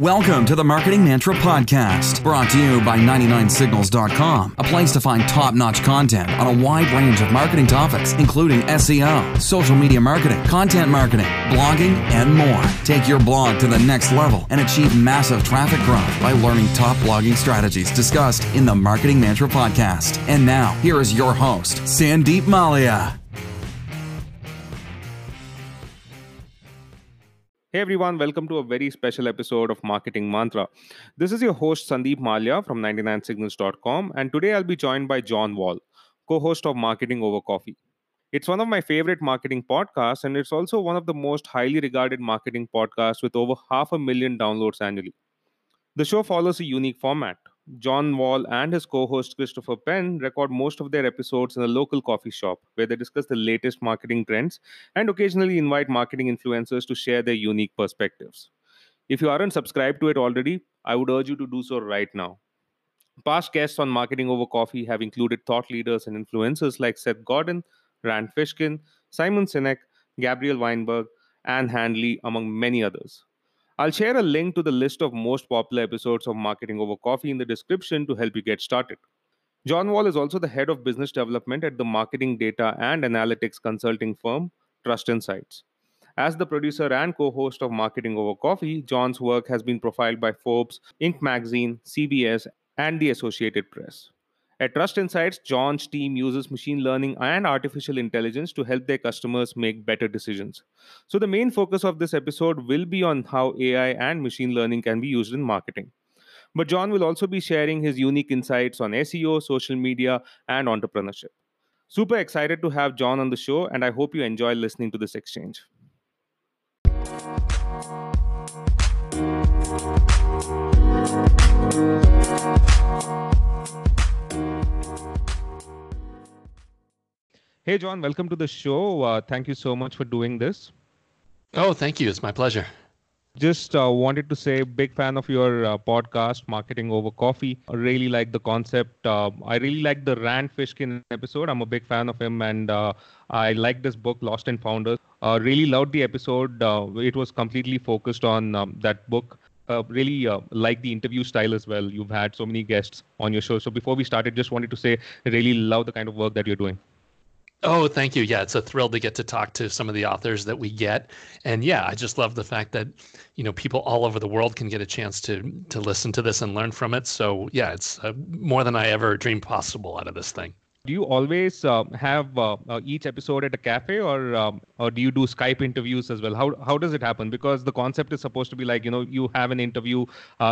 Welcome to the Marketing Mantra Podcast, brought to you by 99signals.com, a place to find top-notch content on a wide range of marketing topics, including SEO, social media marketing, content marketing, blogging, and more. Take your blog to the next level and achieve massive traffic growth by learning top blogging strategies discussed in the Marketing Mantra Podcast. And now, here is your host, Sandeep Mallya. Hey everyone, welcome to a very special episode of Marketing Mantra. This is your host Sandeep Mallya from 99signals.com, and today I'll be joined by John Wall, co-host of Marketing Over Coffee. It's one of my favorite marketing podcasts, and it's also one of the most highly regarded marketing podcasts with over 500,000 downloads annually. The show follows a unique format. John Wall and his co-host Christopher Penn record most of their episodes in a local coffee shop where they discuss the latest marketing trends and occasionally invite marketing influencers to share their unique perspectives. If you aren't subscribed to it already, I would urge you to do so right now. Past guests on Marketing Over Coffee have included thought leaders and influencers like Seth Godin, Rand Fishkin, Simon Sinek, Gabriel Weinberg, Ann Handley, among many others. I'll share a link to the list of most popular episodes of Marketing Over Coffee in the description to help you get started. John Wall is also the head of business development at the marketing data and analytics consulting firm, Trust Insights. As the producer and co-host of Marketing Over Coffee, John's work has been profiled by Forbes, Inc. magazine, CBS, and the Associated Press. At Trust Insights, John's team uses machine learning and artificial intelligence to help their customers make better decisions. So the main focus of this episode will be on how AI and machine learning can be used in marketing. But John will also be sharing his unique insights on SEO, social media, and entrepreneurship. Super excited to have John on the show, and I hope you enjoy listening to this exchange. Hey, John, welcome to the show. Thank you so much for doing this. Oh, thank you. It's my pleasure. Just wanted to say, big fan of your podcast, Marketing Over Coffee. I really like the concept. I really like the Rand Fishkin episode. I'm a big fan of him, and I like this book, Lost and Founder. Really loved the episode. It was completely focused on that book. Really like the interview style as well. You've had so many guests on your show. So before we started, just wanted to say, really love the kind of work that you're doing. Oh, thank you. Yeah, it's a thrill to get to talk to some of the authors that we get. And yeah, I just love the fact that, you know, people all over the world can get a chance to listen to this and learn from it. So yeah, it's more than I ever dreamed possible out of this thing. Do you always have each episode at a cafe, or do you do Skype interviews as well? How does it happen? Because the concept is supposed to be like, you know, you have an interview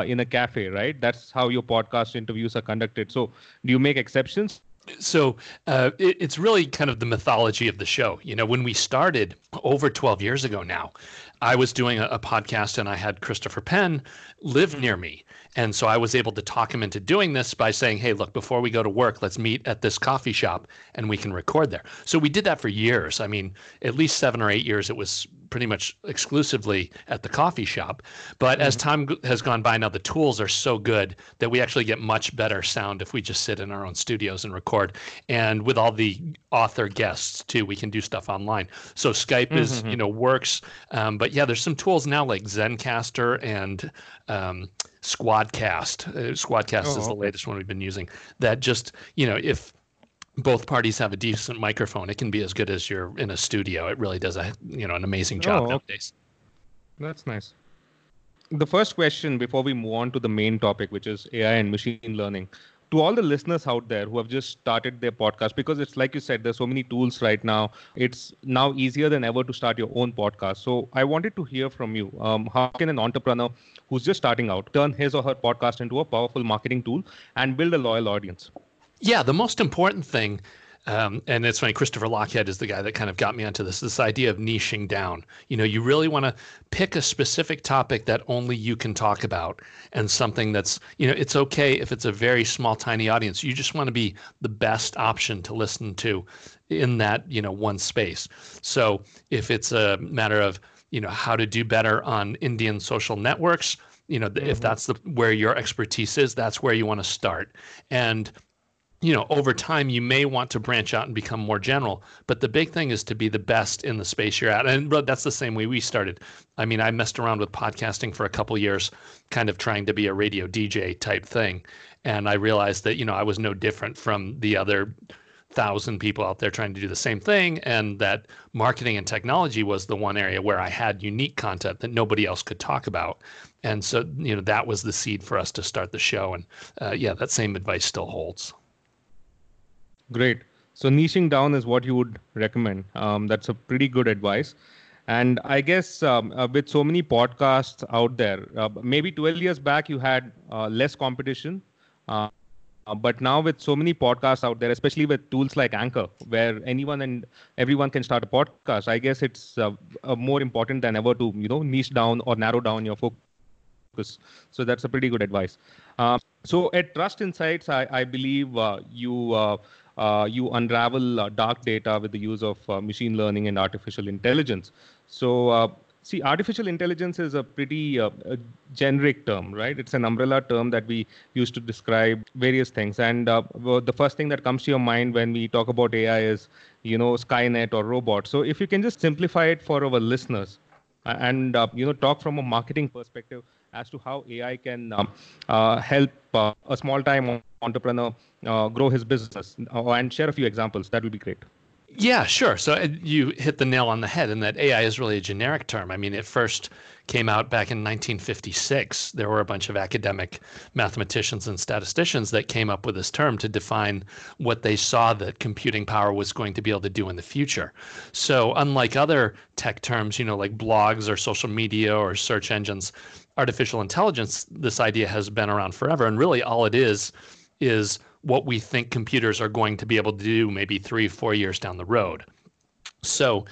in a cafe, right? That's how your podcast interviews are conducted. So do you make exceptions? So it's really kind of the mythology of the show. You know, when we started over 12 years ago now, I was doing a podcast, and I had Christopher Penn live near me. And so I was able to talk him into doing this by saying, hey, look, before we go to work, let's meet at this coffee shop and we can record there. So we did that for years. I mean, at least 7 or 8 years, it was pretty much exclusively at the coffee shop. But as time has gone by now, the tools are so good that we actually get much better sound if we just sit in our own studios and record. And with all the author guests too, we can do stuff online. So Skype is, you know, works. But yeah, there's some tools now like Zencastr and Squadcast. Squadcast is the latest one we've been using that just, you know, if both parties have a decent microphone, it can be as good as you're in a studio. It really does, you know, an amazing job nowadays. That's nice. The first question before we move on to the main topic, which is AI and machine learning. To all the listeners out there who have just started their podcast, because it's like you said, there's so many tools right now. It's now easier than ever to start your own podcast. So I wanted to hear from you. How can an entrepreneur who's just starting out turn his or her podcast into a powerful marketing tool and build a loyal audience? Yeah, the most important thing, and it's funny, Christopher Lockhead is the guy that kind of got me onto this idea of niching down. You know, you really want to pick a specific topic that only you can talk about, and something that's, you know, it's okay if it's a very small, tiny audience. You just want to be the best option to listen to in that, you know, one space. So if it's a matter of, you know, how to do better on Indian social networks, you know, if that's where your expertise is, that's where you want to start. And over time, you may want to branch out and become more general. But the big thing is to be the best in the space you're at. And that's the same way we started. I mean, I messed around with podcasting for a couple years, kind of trying to be a radio DJ type thing. And I realized that, I was no different from the other 1,000 people out there trying to do the same thing. And that marketing and technology was the one area where I had unique content that nobody else could talk about. And so, that was the seed for us to start the show. And that same advice still holds. Great. So niching down is what you would recommend. That's a pretty good advice. And I guess with so many podcasts out there, maybe 12 years back, you had less competition. But now with so many podcasts out there, especially with tools like Anchor, where anyone and everyone can start a podcast, I guess it's more important than ever to, niche down or narrow down your focus. So that's a pretty good advice. So at Trust Insights, I believe you unravel dark data with the use of machine learning and artificial intelligence. So artificial intelligence is a pretty generic term, right? It's an umbrella term that we use to describe various things. And the first thing that comes to your mind when we talk about AI is, Skynet or robots. So if you can just simplify it for our listeners and, talk from a marketing perspective as to how AI can help a small-time entrepreneur grow his business and share a few examples, that would be great. Yeah, sure. So you hit the nail on the head in that AI is really a generic term. I mean, it first came out back in 1956. There were a bunch of academic mathematicians and statisticians that came up with this term to define what they saw that computing power was going to be able to do in the future. So unlike other tech terms, like blogs or social media or search engines, artificial intelligence, this idea has been around forever. And really all it is what we think computers are going to be able to do maybe 3-4 years down the road. So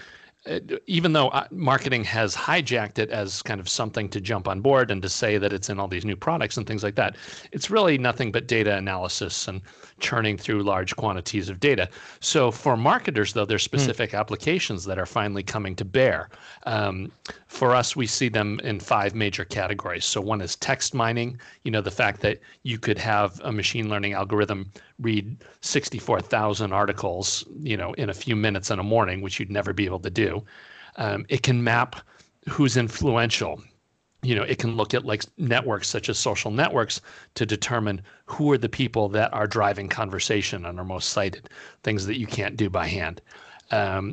even though marketing has hijacked it as kind of something to jump on board and to say that it's in all these new products and things like that, it's really nothing but data analysis and churning through large quantities of data. So for marketers, though, there's specific applications that are finally coming to bear. For us, we see them in 5 major categories. So one is text mining, the fact that you could have a machine learning algorithm read 64,000 articles, in a few minutes in a morning, which you'd never be able to do. It can map who's influential. It can look at networks such as social networks to determine who are the people that are driving conversation and are most cited, things that you can't do by hand.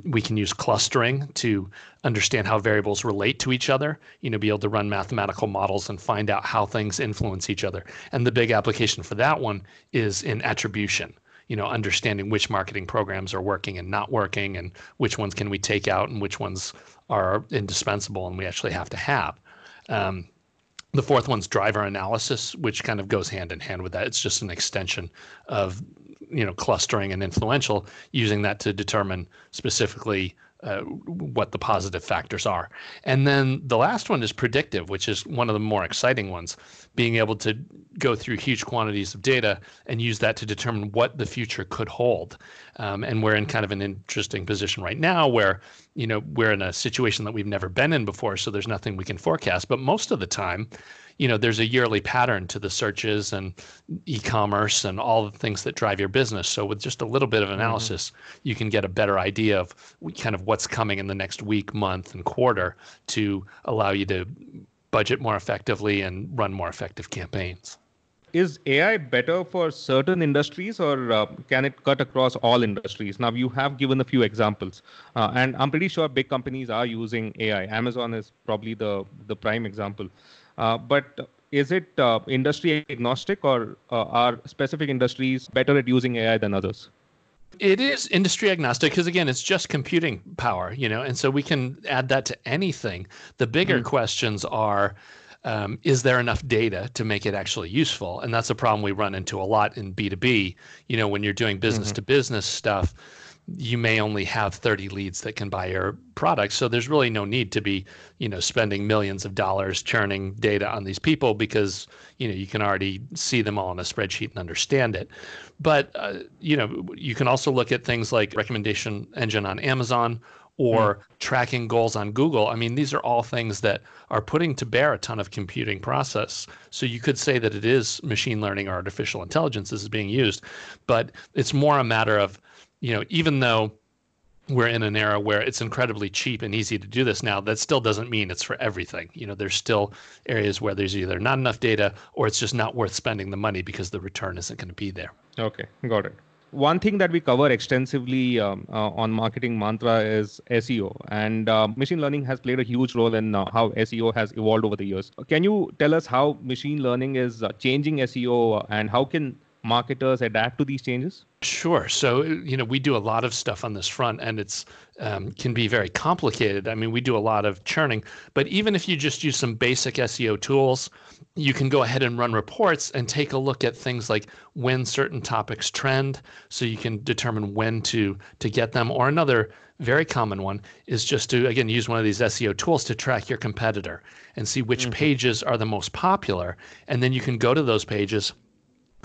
We can use clustering to understand how variables relate to each other, be able to run mathematical models and find out how things influence each other. And the big application for that one is in attribution. Understanding which marketing programs are working and not working and which ones can we take out and which ones are indispensable and we actually have to have. The fourth one's driver analysis, which kind of goes hand in hand with that. It's just an extension of, clustering and influential, using that to determine specifically what the positive factors are. And then the last one is predictive, which is one of the more exciting ones, being able to go through huge quantities of data and use that to determine what the future could hold. And we're in kind of an interesting position right now where, we're in a situation that we've never been in before, so there's nothing we can forecast. But most of the time, there's a yearly pattern to the searches and e-commerce and all the things that drive your business. So with just a little bit of analysis, you can get a better idea of kind of what's coming in the next week, month, and quarter to allow you to budget more effectively and run more effective campaigns. Is AI better for certain industries or can it cut across all industries? Now, you have given a few examples and I'm pretty sure big companies are using AI. Amazon is probably the prime example. But is it industry agnostic or are specific industries better at using AI than others? It is industry agnostic because, again, it's just computing power, and so we can add that to anything. The bigger questions are, is there enough data to make it actually useful? And that's a problem we run into a lot in B2B. When you're doing business to business stuff, you may only have 30 leads that can buy your product. So there's really no need to be, spending millions of dollars churning data on these people because, you can already see them all in a spreadsheet and understand it. But, you can also look at things like recommendation engine on Amazon or tracking goals on Google. I mean, these are all things that are putting to bear a ton of computing process. So you could say that it is machine learning or artificial intelligence is being used, but it's more a matter of, you know, even though we're in an era where it's incredibly cheap and easy to do this now, that still doesn't mean it's for everything. You know, there's still areas where there's either not enough data or it's just not worth spending the money because the return isn't going to be there. Okay, got it. One thing that we cover extensively on Marketing Mantra is SEO, and machine learning has played a huge role in how SEO has evolved over the years. Can you tell us how machine learning is changing SEO and how can marketers adapt to these changes? Sure. So, you know, we do a lot of stuff on this front and it's can be very complicated. I mean, we do a lot of churning, but even if you just use some basic SEO tools, you can go ahead and run reports and take a look at things like when certain topics trend. So you can determine when to get them. Or another very common one is just to, again, use one of these SEO tools to track your competitor and see which pages are the most popular. And then you can go to those pages.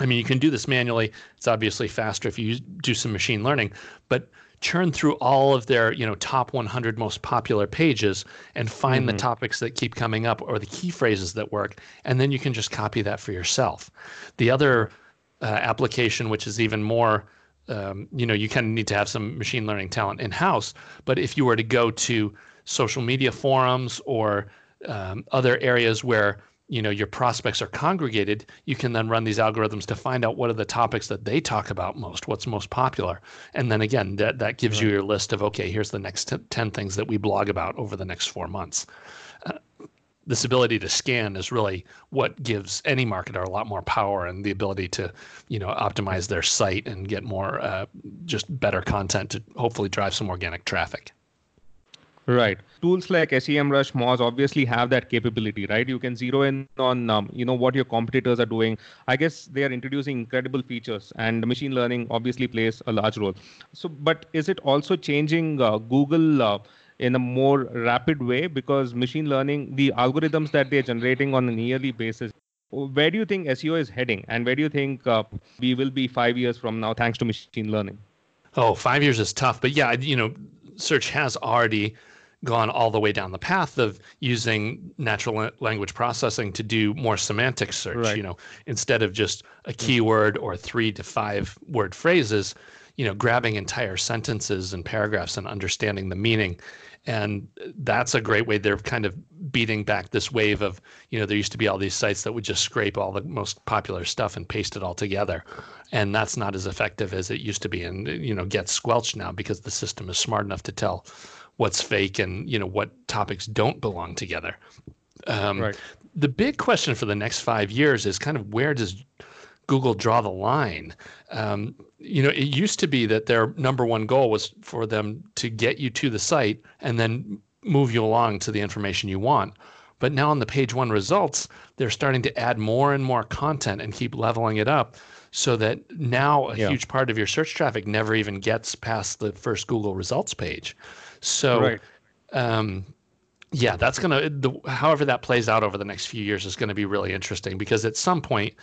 I mean, you can do this manually. It's obviously faster if you do some machine learning, but churn through all of their, you know, top 100 most popular pages and find the topics that keep coming up or the key phrases that work. And then you can just copy that for yourself. The other application, which is even more, you know, you kind of need to have some machine learning talent in-house, but if you were to go to social media forums or other areas where you know, your prospects are congregated, you can then run these algorithms to find out what are the topics that they talk about most, what's most popular. And then again, that gives you your list of, okay, here's the next 10 things that we blog about over the next 4 months. This ability to scan is really what gives any marketer a lot more power and the ability to, you know, optimize their site and get more, just better content to hopefully drive some organic traffic. Right. Tools like SEMrush, Moz obviously have that capability, right? You can zero in on, you know, what your competitors are doing. I guess they are introducing incredible features and machine learning obviously plays a large role. So, but is it also changing Google in a more rapid way? Because machine learning, the algorithms that they're generating on a yearly basis, where do you think SEO is heading? And where do you think we will be 5 years from now, thanks to machine learning? Oh, 5 years is tough. But yeah, you know, search has already gone all the way down the path of using natural language processing to do more semantic search, right. You know, instead of just a keyword or 3 to 5 word phrases, you know, grabbing entire sentences and paragraphs and understanding the meaning. And that's a great way. They're kind of beating back this wave of, you know, there used to be all these sites that would just scrape all the most popular stuff and paste it all together. And that's not as effective as it used to be. And, you know, gets squelched now because the system is smart enough to tell what's fake and, you know, what topics don't belong together. Right. The big question for the next 5 years is kind of where does Google draw the line? You know, it used to be that their number one goal was for them to get you to the site and then move you along to the information you want. But now on the page one results, they're starting to add more and more content and keep leveling it up so that now a huge part of your search traffic never even gets past the first Google results page. So, yeah, that's going to, however that plays out over the next few years is going to be really interesting because at some point,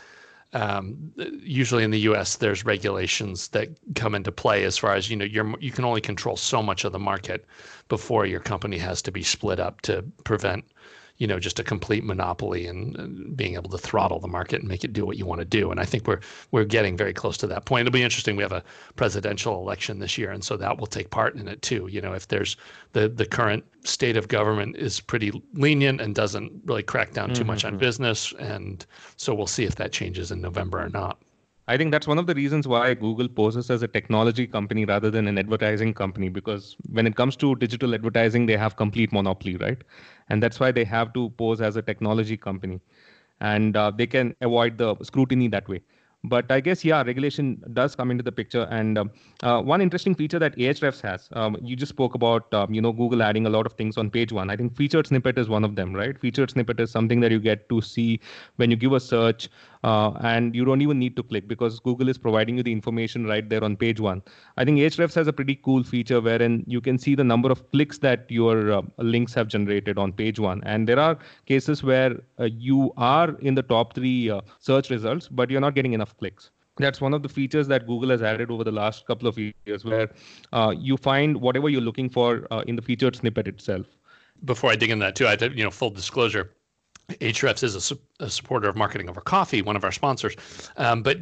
usually in the US, there's regulations that come into play as far as, you know, you can only control so much of the market before your company has to be split up to prevent, you know, just a complete monopoly and being able to throttle the market and make it do what you want to do. And I think we're getting very close to that point. It'll be interesting. We have a presidential election this year, and so that will take part in it too. You know, if there's the current state of government is pretty lenient and doesn't really crack down too much on business. And so we'll see if that changes in November or not. I think that's one of the reasons why Google poses as a technology company rather than an advertising company, because when it comes to digital advertising, they have complete monopoly, right? And that's why they have to pose as a technology company and they can avoid the scrutiny that way. But I guess, yeah, regulation does come into the picture. And one interesting feature that Ahrefs has, you just spoke about, you know, Google adding a lot of things on page one. I think featured snippet is one of them, right? Featured snippet is something that you get to see when you give a search and you don't even need to click because Google is providing you the information right there on page one. I think Ahrefs has a pretty cool feature wherein you can see the number of clicks that your links have generated on page one. And there are cases where you are in the top 3 search results, but you're not getting enough clicks. That's one of the features that Google has added over the last couple of years, where you find whatever you're looking for in the featured snippet itself. Before I dig into that too, I did, full disclosure, Ahrefs is a supporter of Marketing Over Coffee, one of our sponsors. But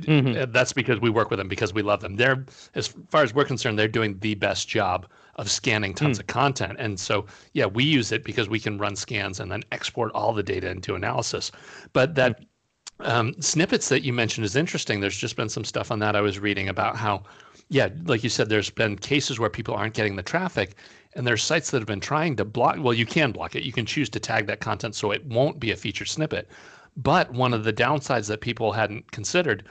that's because we work with them, because we love them. They're, as far as we're concerned, they're doing the best job of scanning tons of content. And so, yeah, we use it because we can run scans and then export all the data into analysis. But that snippets that you mentioned is interesting. There's just been some stuff on that I was reading about how, yeah, like you said, there's been cases where people aren't getting the traffic. And there's sites that have been trying to block. Well, you can block it. You can choose to tag that content so it won't be a featured snippet. But one of the downsides that people hadn't considered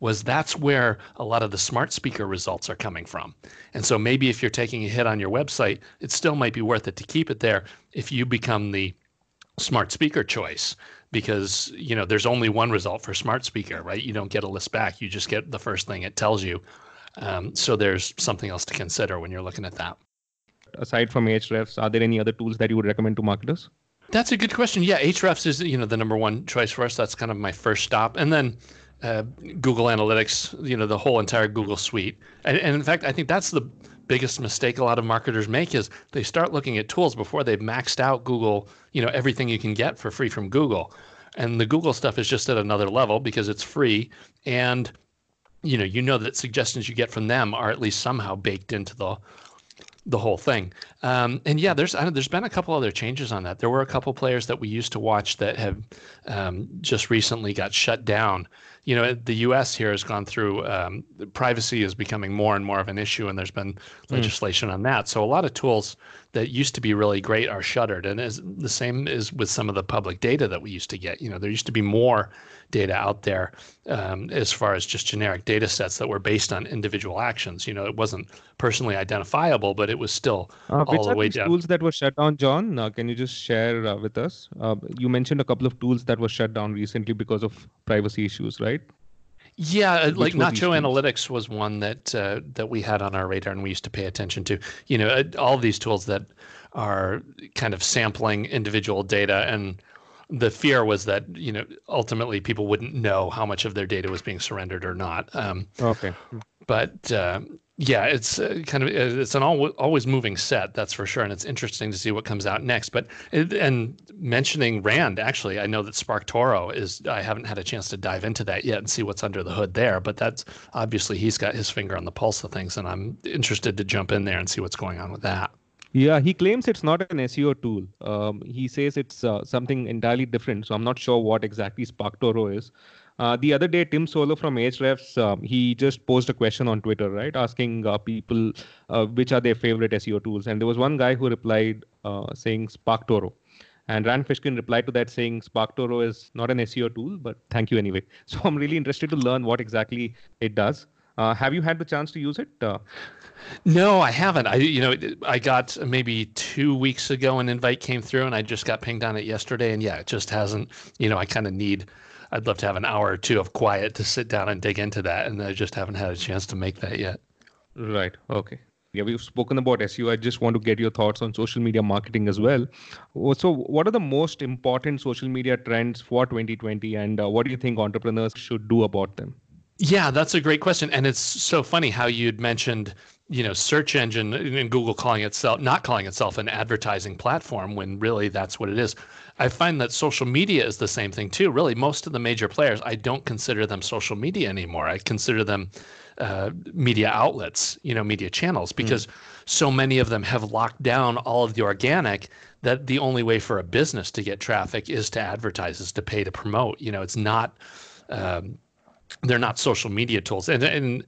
was that's where a lot of the smart speaker results are coming from. And so maybe if you're taking a hit on your website, it still might be worth it to keep it there if you become the smart speaker choice, because, you know, there's only one result for smart speaker, right? You don't get a list back. You just get the first thing it tells you. So there's something else to consider when you're looking at that. Aside from Ahrefs, are there any other tools that you would recommend to marketers? That's a good question. Yeah, Ahrefs is, the number one choice for us. That's kind of my first stop. And then Google Analytics, the whole entire Google suite. And in fact, I think that's the biggest mistake a lot of marketers make is they start looking at tools before they've maxed out Google, everything you can get for free from Google. And the Google stuff is just at another level because it's free. And, that suggestions you get from them are at least somehow baked into the whole thing. And yeah, there's been a couple other changes on that. There were a couple players that we used to watch that have just recently got shut down. The US here has gone through, privacy is becoming more and more of an issue, and there's been legislation on that. So a lot of tools that used to be really great are shuttered. And the same is with some of the public data that we used to get. There used to be more data out there as far as just generic data sets that were based on individual actions. It wasn't personally identifiable, but it was still all the way down. Which are tools that were shut down, John? Can you just share with us? You mentioned a couple of tools that were shut down recently because of privacy issues, right? Yeah, like Nacho Analytics was one that we had on our radar and we used to pay attention to. All these tools that are kind of sampling individual data, and the fear was that ultimately people wouldn't know how much of their data was being surrendered or not. Okay. But yeah, it's it's an always moving set, that's for sure, and it's interesting to see what comes out next. But mentioning Rand, actually, I know that SparkToro is. I haven't had a chance to dive into that yet and see what's under the hood there. But that's obviously he's got his finger on the pulse of things, and I'm interested to jump in there and see what's going on with that. Yeah, he claims it's not an SEO tool. He says it's something entirely different. So I'm not sure what exactly SparkToro is. The other day, Tim Solo from Ahrefs, he just posed a question on Twitter, right? Asking people which are their favorite SEO tools. And there was one guy who replied saying SparkToro. And Rand Fishkin replied to that saying SparkToro is not an SEO tool, but thank you anyway. So I'm really interested to learn what exactly it does. Have you had the chance to use it? No, I haven't. I got maybe 2 weeks ago an invite came through and I just got pinged on it yesterday. And yeah, it just hasn't, I'd love to have an hour or two of quiet to sit down and dig into that. And I just haven't had a chance to make that yet. Right. Okay. Yeah, we've spoken about SEO. I just want to get your thoughts on social media marketing as well. So what are the most important social media trends for 2020? And what do you think entrepreneurs should do about them? Yeah, that's a great question. And it's so funny how you'd mentioned, search engine and Google not calling itself an advertising platform when really that's what it is. I find that social media is the same thing too. Really, most of the major players, I don't consider them social media anymore. I consider them media outlets, media channels, because so many of them have locked down all of the organic that the only way for a business to get traffic is to advertise, is to pay to promote. It's not... they're not social media tools. And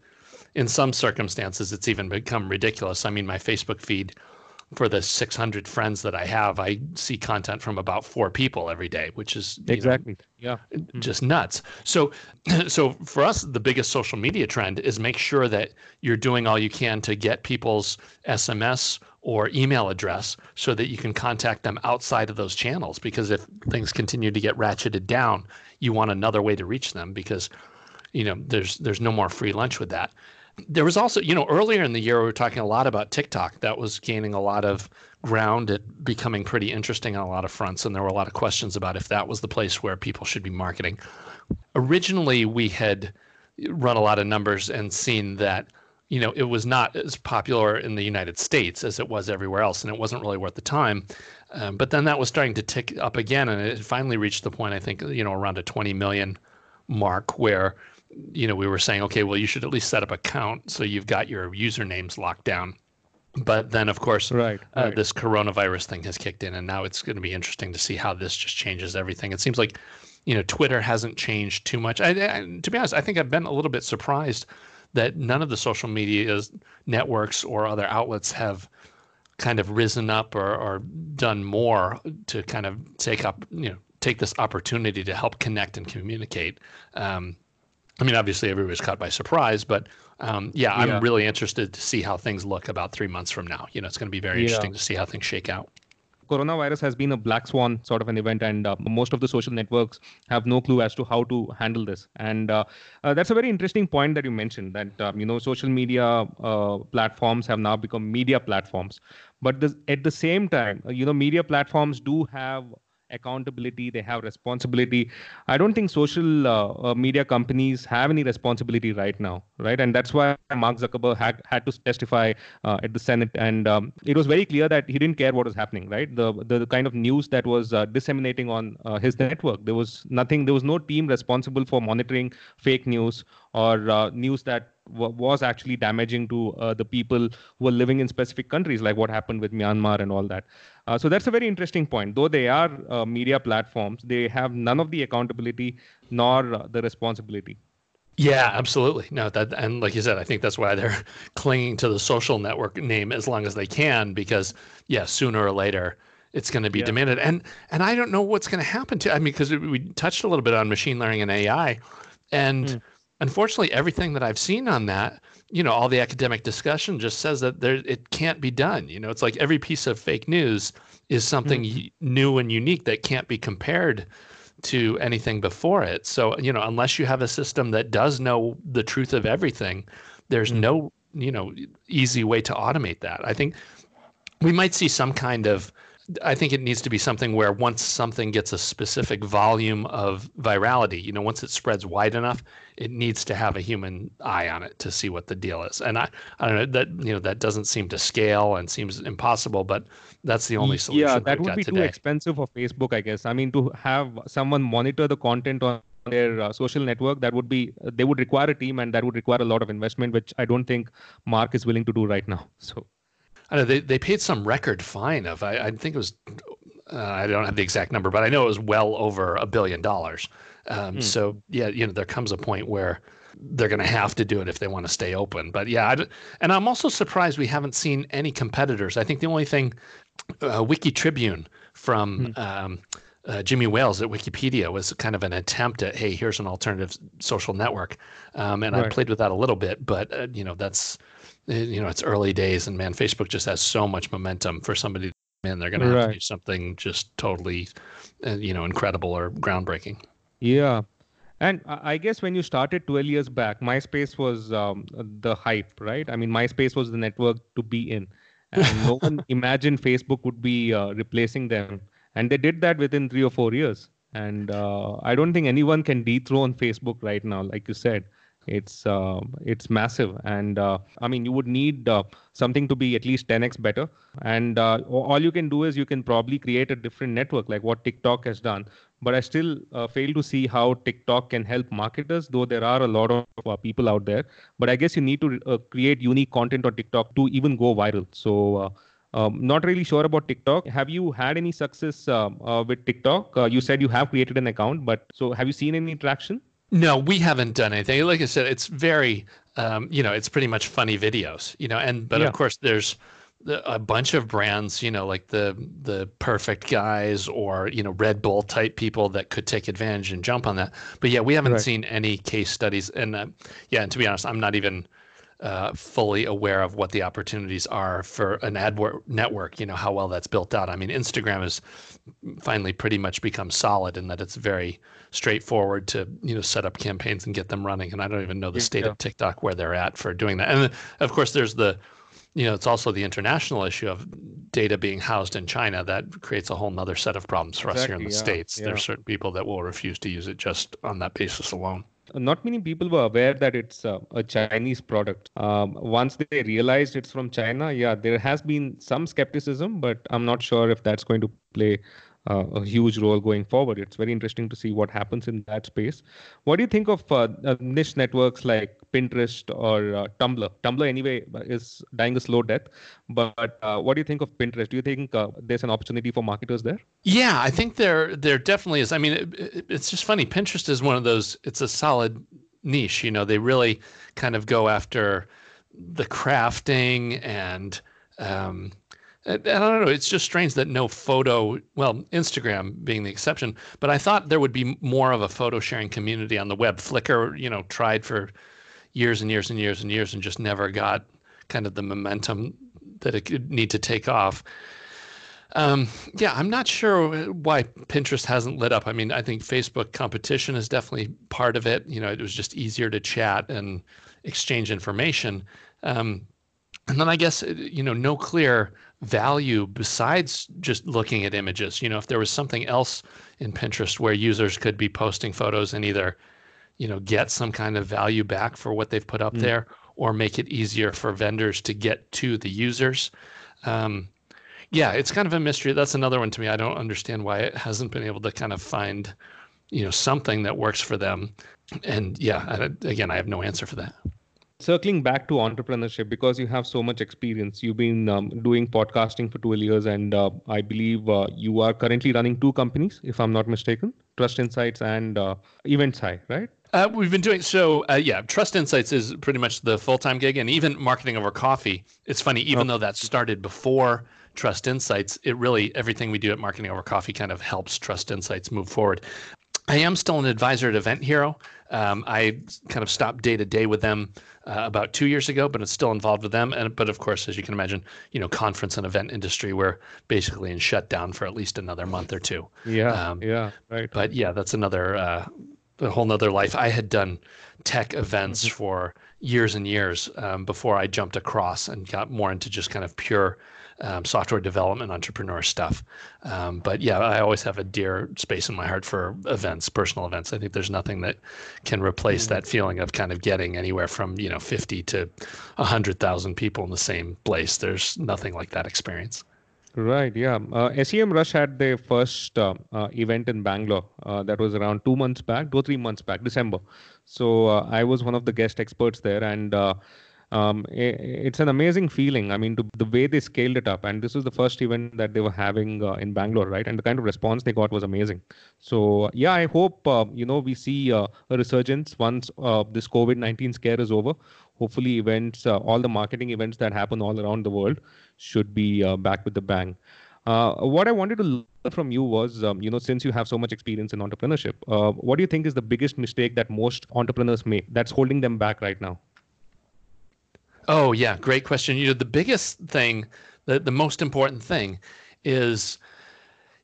in some circumstances, it's even become ridiculous. I mean, my Facebook feed for the 600 friends that I have, I see content from about 4 people every day, which is just nuts. So for us, the biggest social media trend is make sure that you're doing all you can to get people's SMS or email address so that you can contact them outside of those channels, because if things continue to get ratcheted down, you want another way to reach them because there's no more free lunch with that. There was also, earlier in the year, we were talking a lot about TikTok. That was gaining a lot of ground at becoming pretty interesting on a lot of fronts. And there were a lot of questions about if that was the place where people should be marketing. Originally, we had run a lot of numbers and seen that, you know, it was not as popular in the United States as it was everywhere else, and it wasn't really worth the time. But then that was starting to tick up again, and it finally reached the point, I think, you know, around a 20 million mark where, you know, we were saying, okay, well, you should at least set up an account so you've got your usernames locked down. But then, of course, this coronavirus thing has kicked in, and now it's going to be interesting to see how this just changes everything. It seems like, you know, Twitter hasn't changed too much. I, to be honest, I think I've been a little bit surprised that none of the social media networks or other outlets have kind of risen up or done more to kind of take up, you know, take this opportunity to help connect and communicate. I mean, obviously, everybody's caught by surprise, but I'm really interested to see how things look about 3 months from now. You know, it's going to be very interesting to see how things shake out. Coronavirus has been a black swan sort of an event, and most of the social networks have no clue as to how to handle this. And that's a very interesting point that you mentioned, that, you know, social media platforms have now become media platforms. But at the same time, you know, media platforms do have accountability, they have responsibility. I don't think social media companies have any responsibility right now, right? And that's why Mark Zuckerberg had to testify at the Senate, and it was very clear that he didn't care what was happening, right? The kind of news that was disseminating on his network, there was nothing, there was no team responsible for monitoring fake news or news that was actually damaging to the people who are living in specific countries, like what happened with Myanmar and all that. So that's a very interesting point. Though they are media platforms, they have none of the accountability nor the responsibility. Yeah, absolutely. No, that, and like you said, I think that's why they're clinging to the social network name as long as they can, because sooner or later it's going to be demanded. And I don't know what's going to happen to, I mean, because we touched a little bit on machine learning and AI, and unfortunately, everything that I've seen on that, you know, all the academic discussion just says that it can't be done. You know, it's like every piece of fake news is something new and unique that can't be compared to anything before it. So, you know, unless you have a system that does know the truth of everything, there's no, you know, easy way to automate that. I think we might see some kind of, I think it needs to be something where once something gets a specific volume of virality, you know, once it spreads wide enough, it needs to have a human eye on it to see what the deal is. And I don't know that, you know, that doesn't seem to scale and seems impossible, but that's the only solution. Yeah, that would be too expensive for Facebook, I guess. I mean, to have someone monitor the content on their social network, that would be, they would require a team and that would require a lot of investment, which I don't think Mark is willing to do right now. So. I know they paid some record fine of, I think it was, I don't have the exact number, but I know it was well over $1 billion. So yeah, you know, there comes a point where they're going to have to do it if they want to stay open. But yeah, and I'm also surprised we haven't seen any competitors. I think the only thing, Wiki Tribune from Jimmy Wales at Wikipedia was kind of an attempt at, hey, here's an alternative social network. And I played with that a little bit, but you know, that's, you know, it's early days, and man, Facebook just has so much momentum. For somebody, man, they're going to have to do something just totally, you know, incredible or groundbreaking. Yeah. And I guess when you started 12 years back, MySpace was the hype, right? I mean, MySpace was the network to be in, and no one imagined Facebook would be replacing them. And they did that within 3 or 4 years. And I don't think anyone can dethrone Facebook right now, like you said. It's massive, and I mean, you would need something to be at least 10x better, and all you can do is you can probably create a different network like what TikTok has done, but I still fail to see how TikTok can help marketers, though there are a lot of people out there, but I guess you need to create unique content on TikTok to even go viral. So not really sure about TikTok. Have you had any success with TikTok? You said you have created an account, but so have you seen any traction? No, we haven't done anything. Like I said, it's very, you know, it's pretty much funny videos, you know, and, but of course there's a bunch of brands, you know, like the Perfect Guys or, you know, Red Bull type people that could take advantage and jump on that. But yeah, we haven't seen any case studies. And and to be honest, I'm not even fully aware of what the opportunities are for an ad network, you know, how well that's built out. I mean, Instagram has finally pretty much become solid in that it's very straightforward to, you know, set up campaigns and get them running. And I don't even know the state of TikTok where they're at for doing that. And of course, there's the, you know, it's also the international issue of data being housed in China. That creates a whole nother set of problems for us here in the States. There are certain people that will refuse to use it just on that basis alone. Not many people were aware that it's a Chinese product. Once they realized it's from China, there has been some skepticism, but I'm not sure if that's going to play a huge role going forward. It's very interesting to see what happens in that space. What do you think of niche networks like Pinterest or Tumblr? Tumblr anyway is dying a slow death, but what do you think of Pinterest? Do you think there's an opportunity for marketers there? Yeah, I think there definitely is. I mean, it's just funny. Pinterest is one of those, it's a solid niche. You know, they really kind of go after the crafting and, I don't know. It's just strange that no photo, well, Instagram being the exception, but I thought there would be more of a photo sharing community on the web. Flickr, you know, tried for years and years and years and years and just never got kind of the momentum that it could need to take off. I'm not sure why Pinterest hasn't lit up. I mean, I think Facebook competition is definitely part of it. You know, it was just easier to chat and exchange information. And then I guess, you know, no clear value besides just looking at images. You know, if there was something else in Pinterest where users could be posting photos and either, you know, get some kind of value back for what they've put up there, or make it easier for vendors to get to the users. It's kind of a mystery. That's another one to me. I don't understand why it hasn't been able to kind of find, you know, something that works for them. And I have no answer for that. Circling back to entrepreneurship, because you have so much experience, you've been doing podcasting for 12 years, and I believe you are currently running two companies, if I'm not mistaken, Trust Insights and EventHi, right? We've been doing so. Trust Insights is pretty much the full-time gig, and even Marketing Over Coffee. It's funny, even though that started before Trust Insights, it really, everything we do at Marketing Over Coffee kind of helps Trust Insights move forward. I am still an advisor at Event Hero. I kind of stopped day-to-day with them about 2 years ago, but it's still involved with them. But of course, as you can imagine, you know, conference and event industry, we're basically in shutdown for at least another month or two. Right. But yeah, that's another, a whole nother life. I had done tech events for years and years before I jumped across and got more into just kind of pure software development, entrepreneur stuff. I always have a dear space in my heart for events, personal events. I think there's nothing that can replace that feeling of kind of getting anywhere from, you know, 50 to 100,000 people in the same place. There's nothing like that experience. Right. Yeah. SEMrush had their first event in Bangalore. That was around 2 months back, 2-3 months back, December. So I was one of the guest experts there, and it's an amazing feeling. I mean, the way they scaled it up, and this was the first event that they were having in Bangalore, right? And the kind of response they got was amazing. So I hope, we see a resurgence once this COVID-19 scare is over. Hopefully events, all the marketing events that happen all around the world should be back with the bang. What I wanted to learn from you was, since you have so much experience in entrepreneurship, what do you think is the biggest mistake that most entrepreneurs make that's holding them back right now? Oh, yeah. Great question. You know, the biggest thing, the most important thing is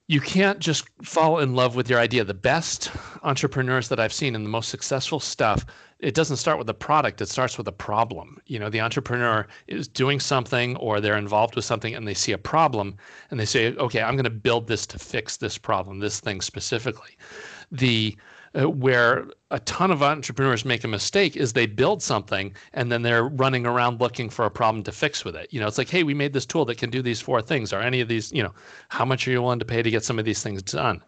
you can't just fall in love with your idea. The best entrepreneurs that I've seen and the most successful stuff, it doesn't start with a product. It starts with a problem. You know, the entrepreneur is doing something or they're involved with something and they see a problem and they say, okay, I'm going to build this to fix this problem, this thing specifically. Where a ton of entrepreneurs make a mistake is they build something and then they're running around looking for a problem to fix with it. You know, it's like, hey, we made this tool that can do these four things. Are any of these, you know, how much are you willing to pay to get some of these things done?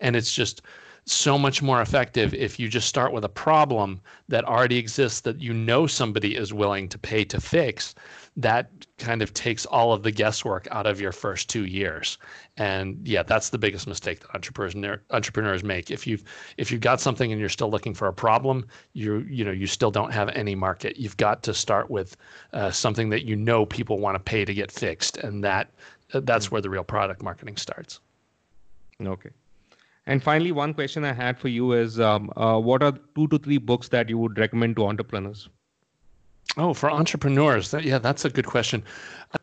And it's just so much more effective if you just start with a problem that already exists that you know somebody is willing to pay to fix. That kind of takes all of the guesswork out of your first 2 years. And yeah, that's the biggest mistake that entrepreneurs make. If you've got something and you're still looking for a problem, you still don't have any market. You've got to start with something that you know people want to pay to get fixed, and that's where the real product marketing starts. Okay. And finally, one question I had for you is, what are 2 to 3 books that you would recommend to entrepreneurs? Oh, for entrepreneurs. That's a good question.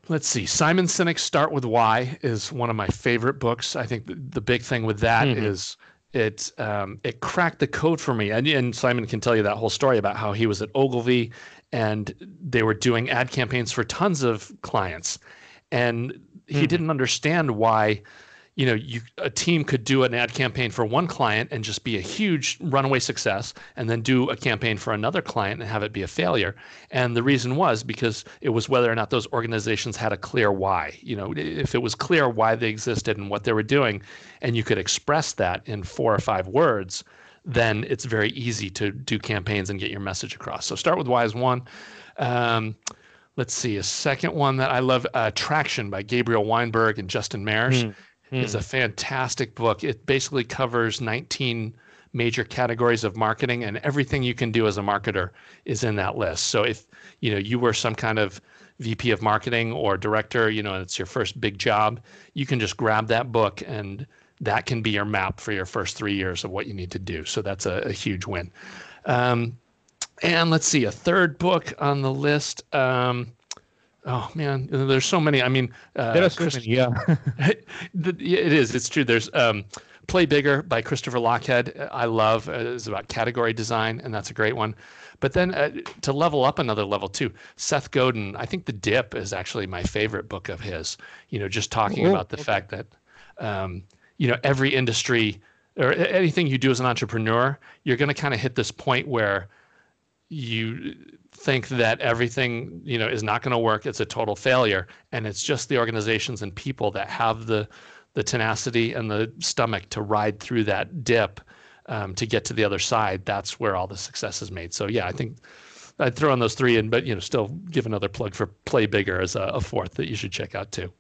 Let's see. Simon Sinek's Start With Why is one of my favorite books. I think the big thing with that is it cracked the code for me. And Simon can tell you that whole story about how he was at Ogilvy and they were doing ad campaigns for tons of clients. And he didn't understand why you know, a team could do an ad campaign for one client and just be a huge runaway success, and then do a campaign for another client and have it be a failure. And the reason was because it was whether or not those organizations had a clear why. You know, if it was clear why they existed and what they were doing, and you could express that in 4 or 5 words, then it's very easy to do campaigns and get your message across. So Start With Why is one. Let's see, a second one that I love, Traction by Gabriel Weinberg and Justin Marsh. It's a fantastic book. It basically covers 19 major categories of marketing, and everything you can do as a marketer is in that list. So if you know you were some kind of VP of marketing or director, you know, and it's your first big job, you can just grab that book, and that can be your map for your first 3 years of what you need to do. So that's a huge win. And let's see, a third book on the list. Oh man, there's so many. I mean, there are so many, yeah. It is. It's true. There's Play Bigger by Christopher Lockhead. I love. It's about category design, and that's a great one. But then to level up another level too, Seth Godin. I think The Dip is actually my favorite book of his. You know, just talking about the fact that you know, every industry or anything you do as an entrepreneur, you're going to kind of hit this point where you think that everything, you know, is not going to work. It's a total failure. And it's just the organizations and people that have the tenacity and the stomach to ride through that dip to get to the other side. That's where all the success is made. So yeah, I think I'd throw in those three in, but you know, still give another plug for Play Bigger as a fourth that you should check out too.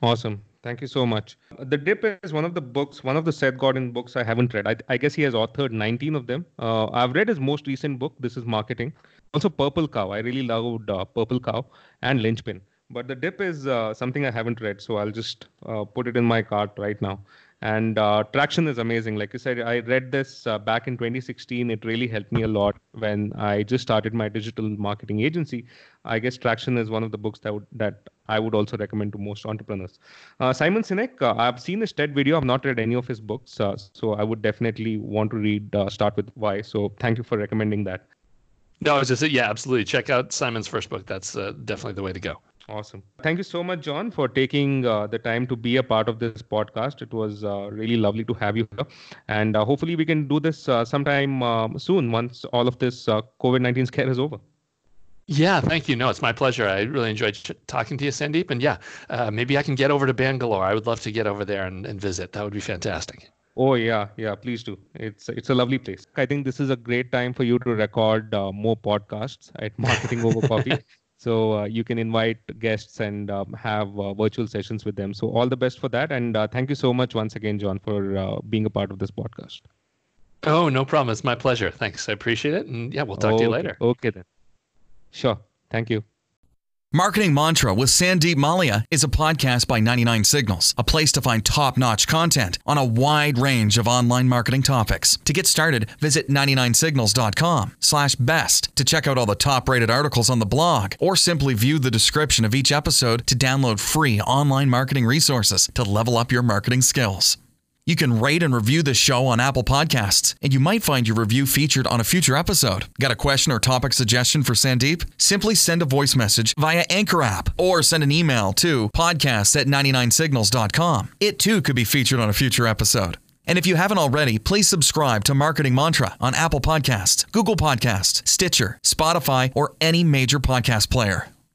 Awesome. Thank you so much. The Dip is one of the books, one of the Seth Godin books I haven't read. I guess he has authored 19 of them. I've read his most recent book, This Is Marketing. Also Purple Cow. I really loved Purple Cow and Linchpin. But The Dip is something I haven't read. So I'll just put it in my cart right now. And Traction is amazing. Like you said, I read this back in 2016. It really helped me a lot when I just started my digital marketing agency. I guess Traction is one of the books that I would also recommend to most entrepreneurs. Simon Sinek, I've seen his TED video. I've not read any of his books. So I would definitely want to read Start With Why. So thank you for recommending that. No, I was just, yeah, absolutely. Check out Simon's first book. That's definitely the way to go. Awesome. Thank you so much, John, for taking the time to be a part of this podcast. It was really lovely to have you here. And hopefully we can do this sometime soon once all of this COVID-19 scare is over. Yeah, thank you. No, it's my pleasure. I really enjoyed talking to you, Sandeep. And yeah, maybe I can get over to Bangalore. I would love to get over there and visit. That would be fantastic. Oh, yeah. Yeah, please do. It's a lovely place. I think this is a great time for you to record more podcasts at Marketing Over Coffee. So you can invite guests and have virtual sessions with them. So all the best for that. And thank you so much once again, John, for being a part of this podcast. Oh, no problem. It's my pleasure. Thanks. I appreciate it. And yeah, we'll talk to you later. Okay, then. Sure. Thank you. Marketing Mantra with Sandeep Mallya is a podcast by 99 Signals, a place to find top-notch content on a wide range of online marketing topics. To get started, visit 99signals.com/best to check out all the top-rated articles on the blog, or simply view the description of each episode to download free online marketing resources to level up your marketing skills. You can rate and review this show on Apple Podcasts, and you might find your review featured on a future episode. Got a question or topic suggestion for Sandeep? Simply send a voice message via Anchor app or send an email to podcasts@99signals.com. It too could be featured on a future episode. And if you haven't already, please subscribe to Marketing Mantra on Apple Podcasts, Google Podcasts, Stitcher, Spotify, or any major podcast player.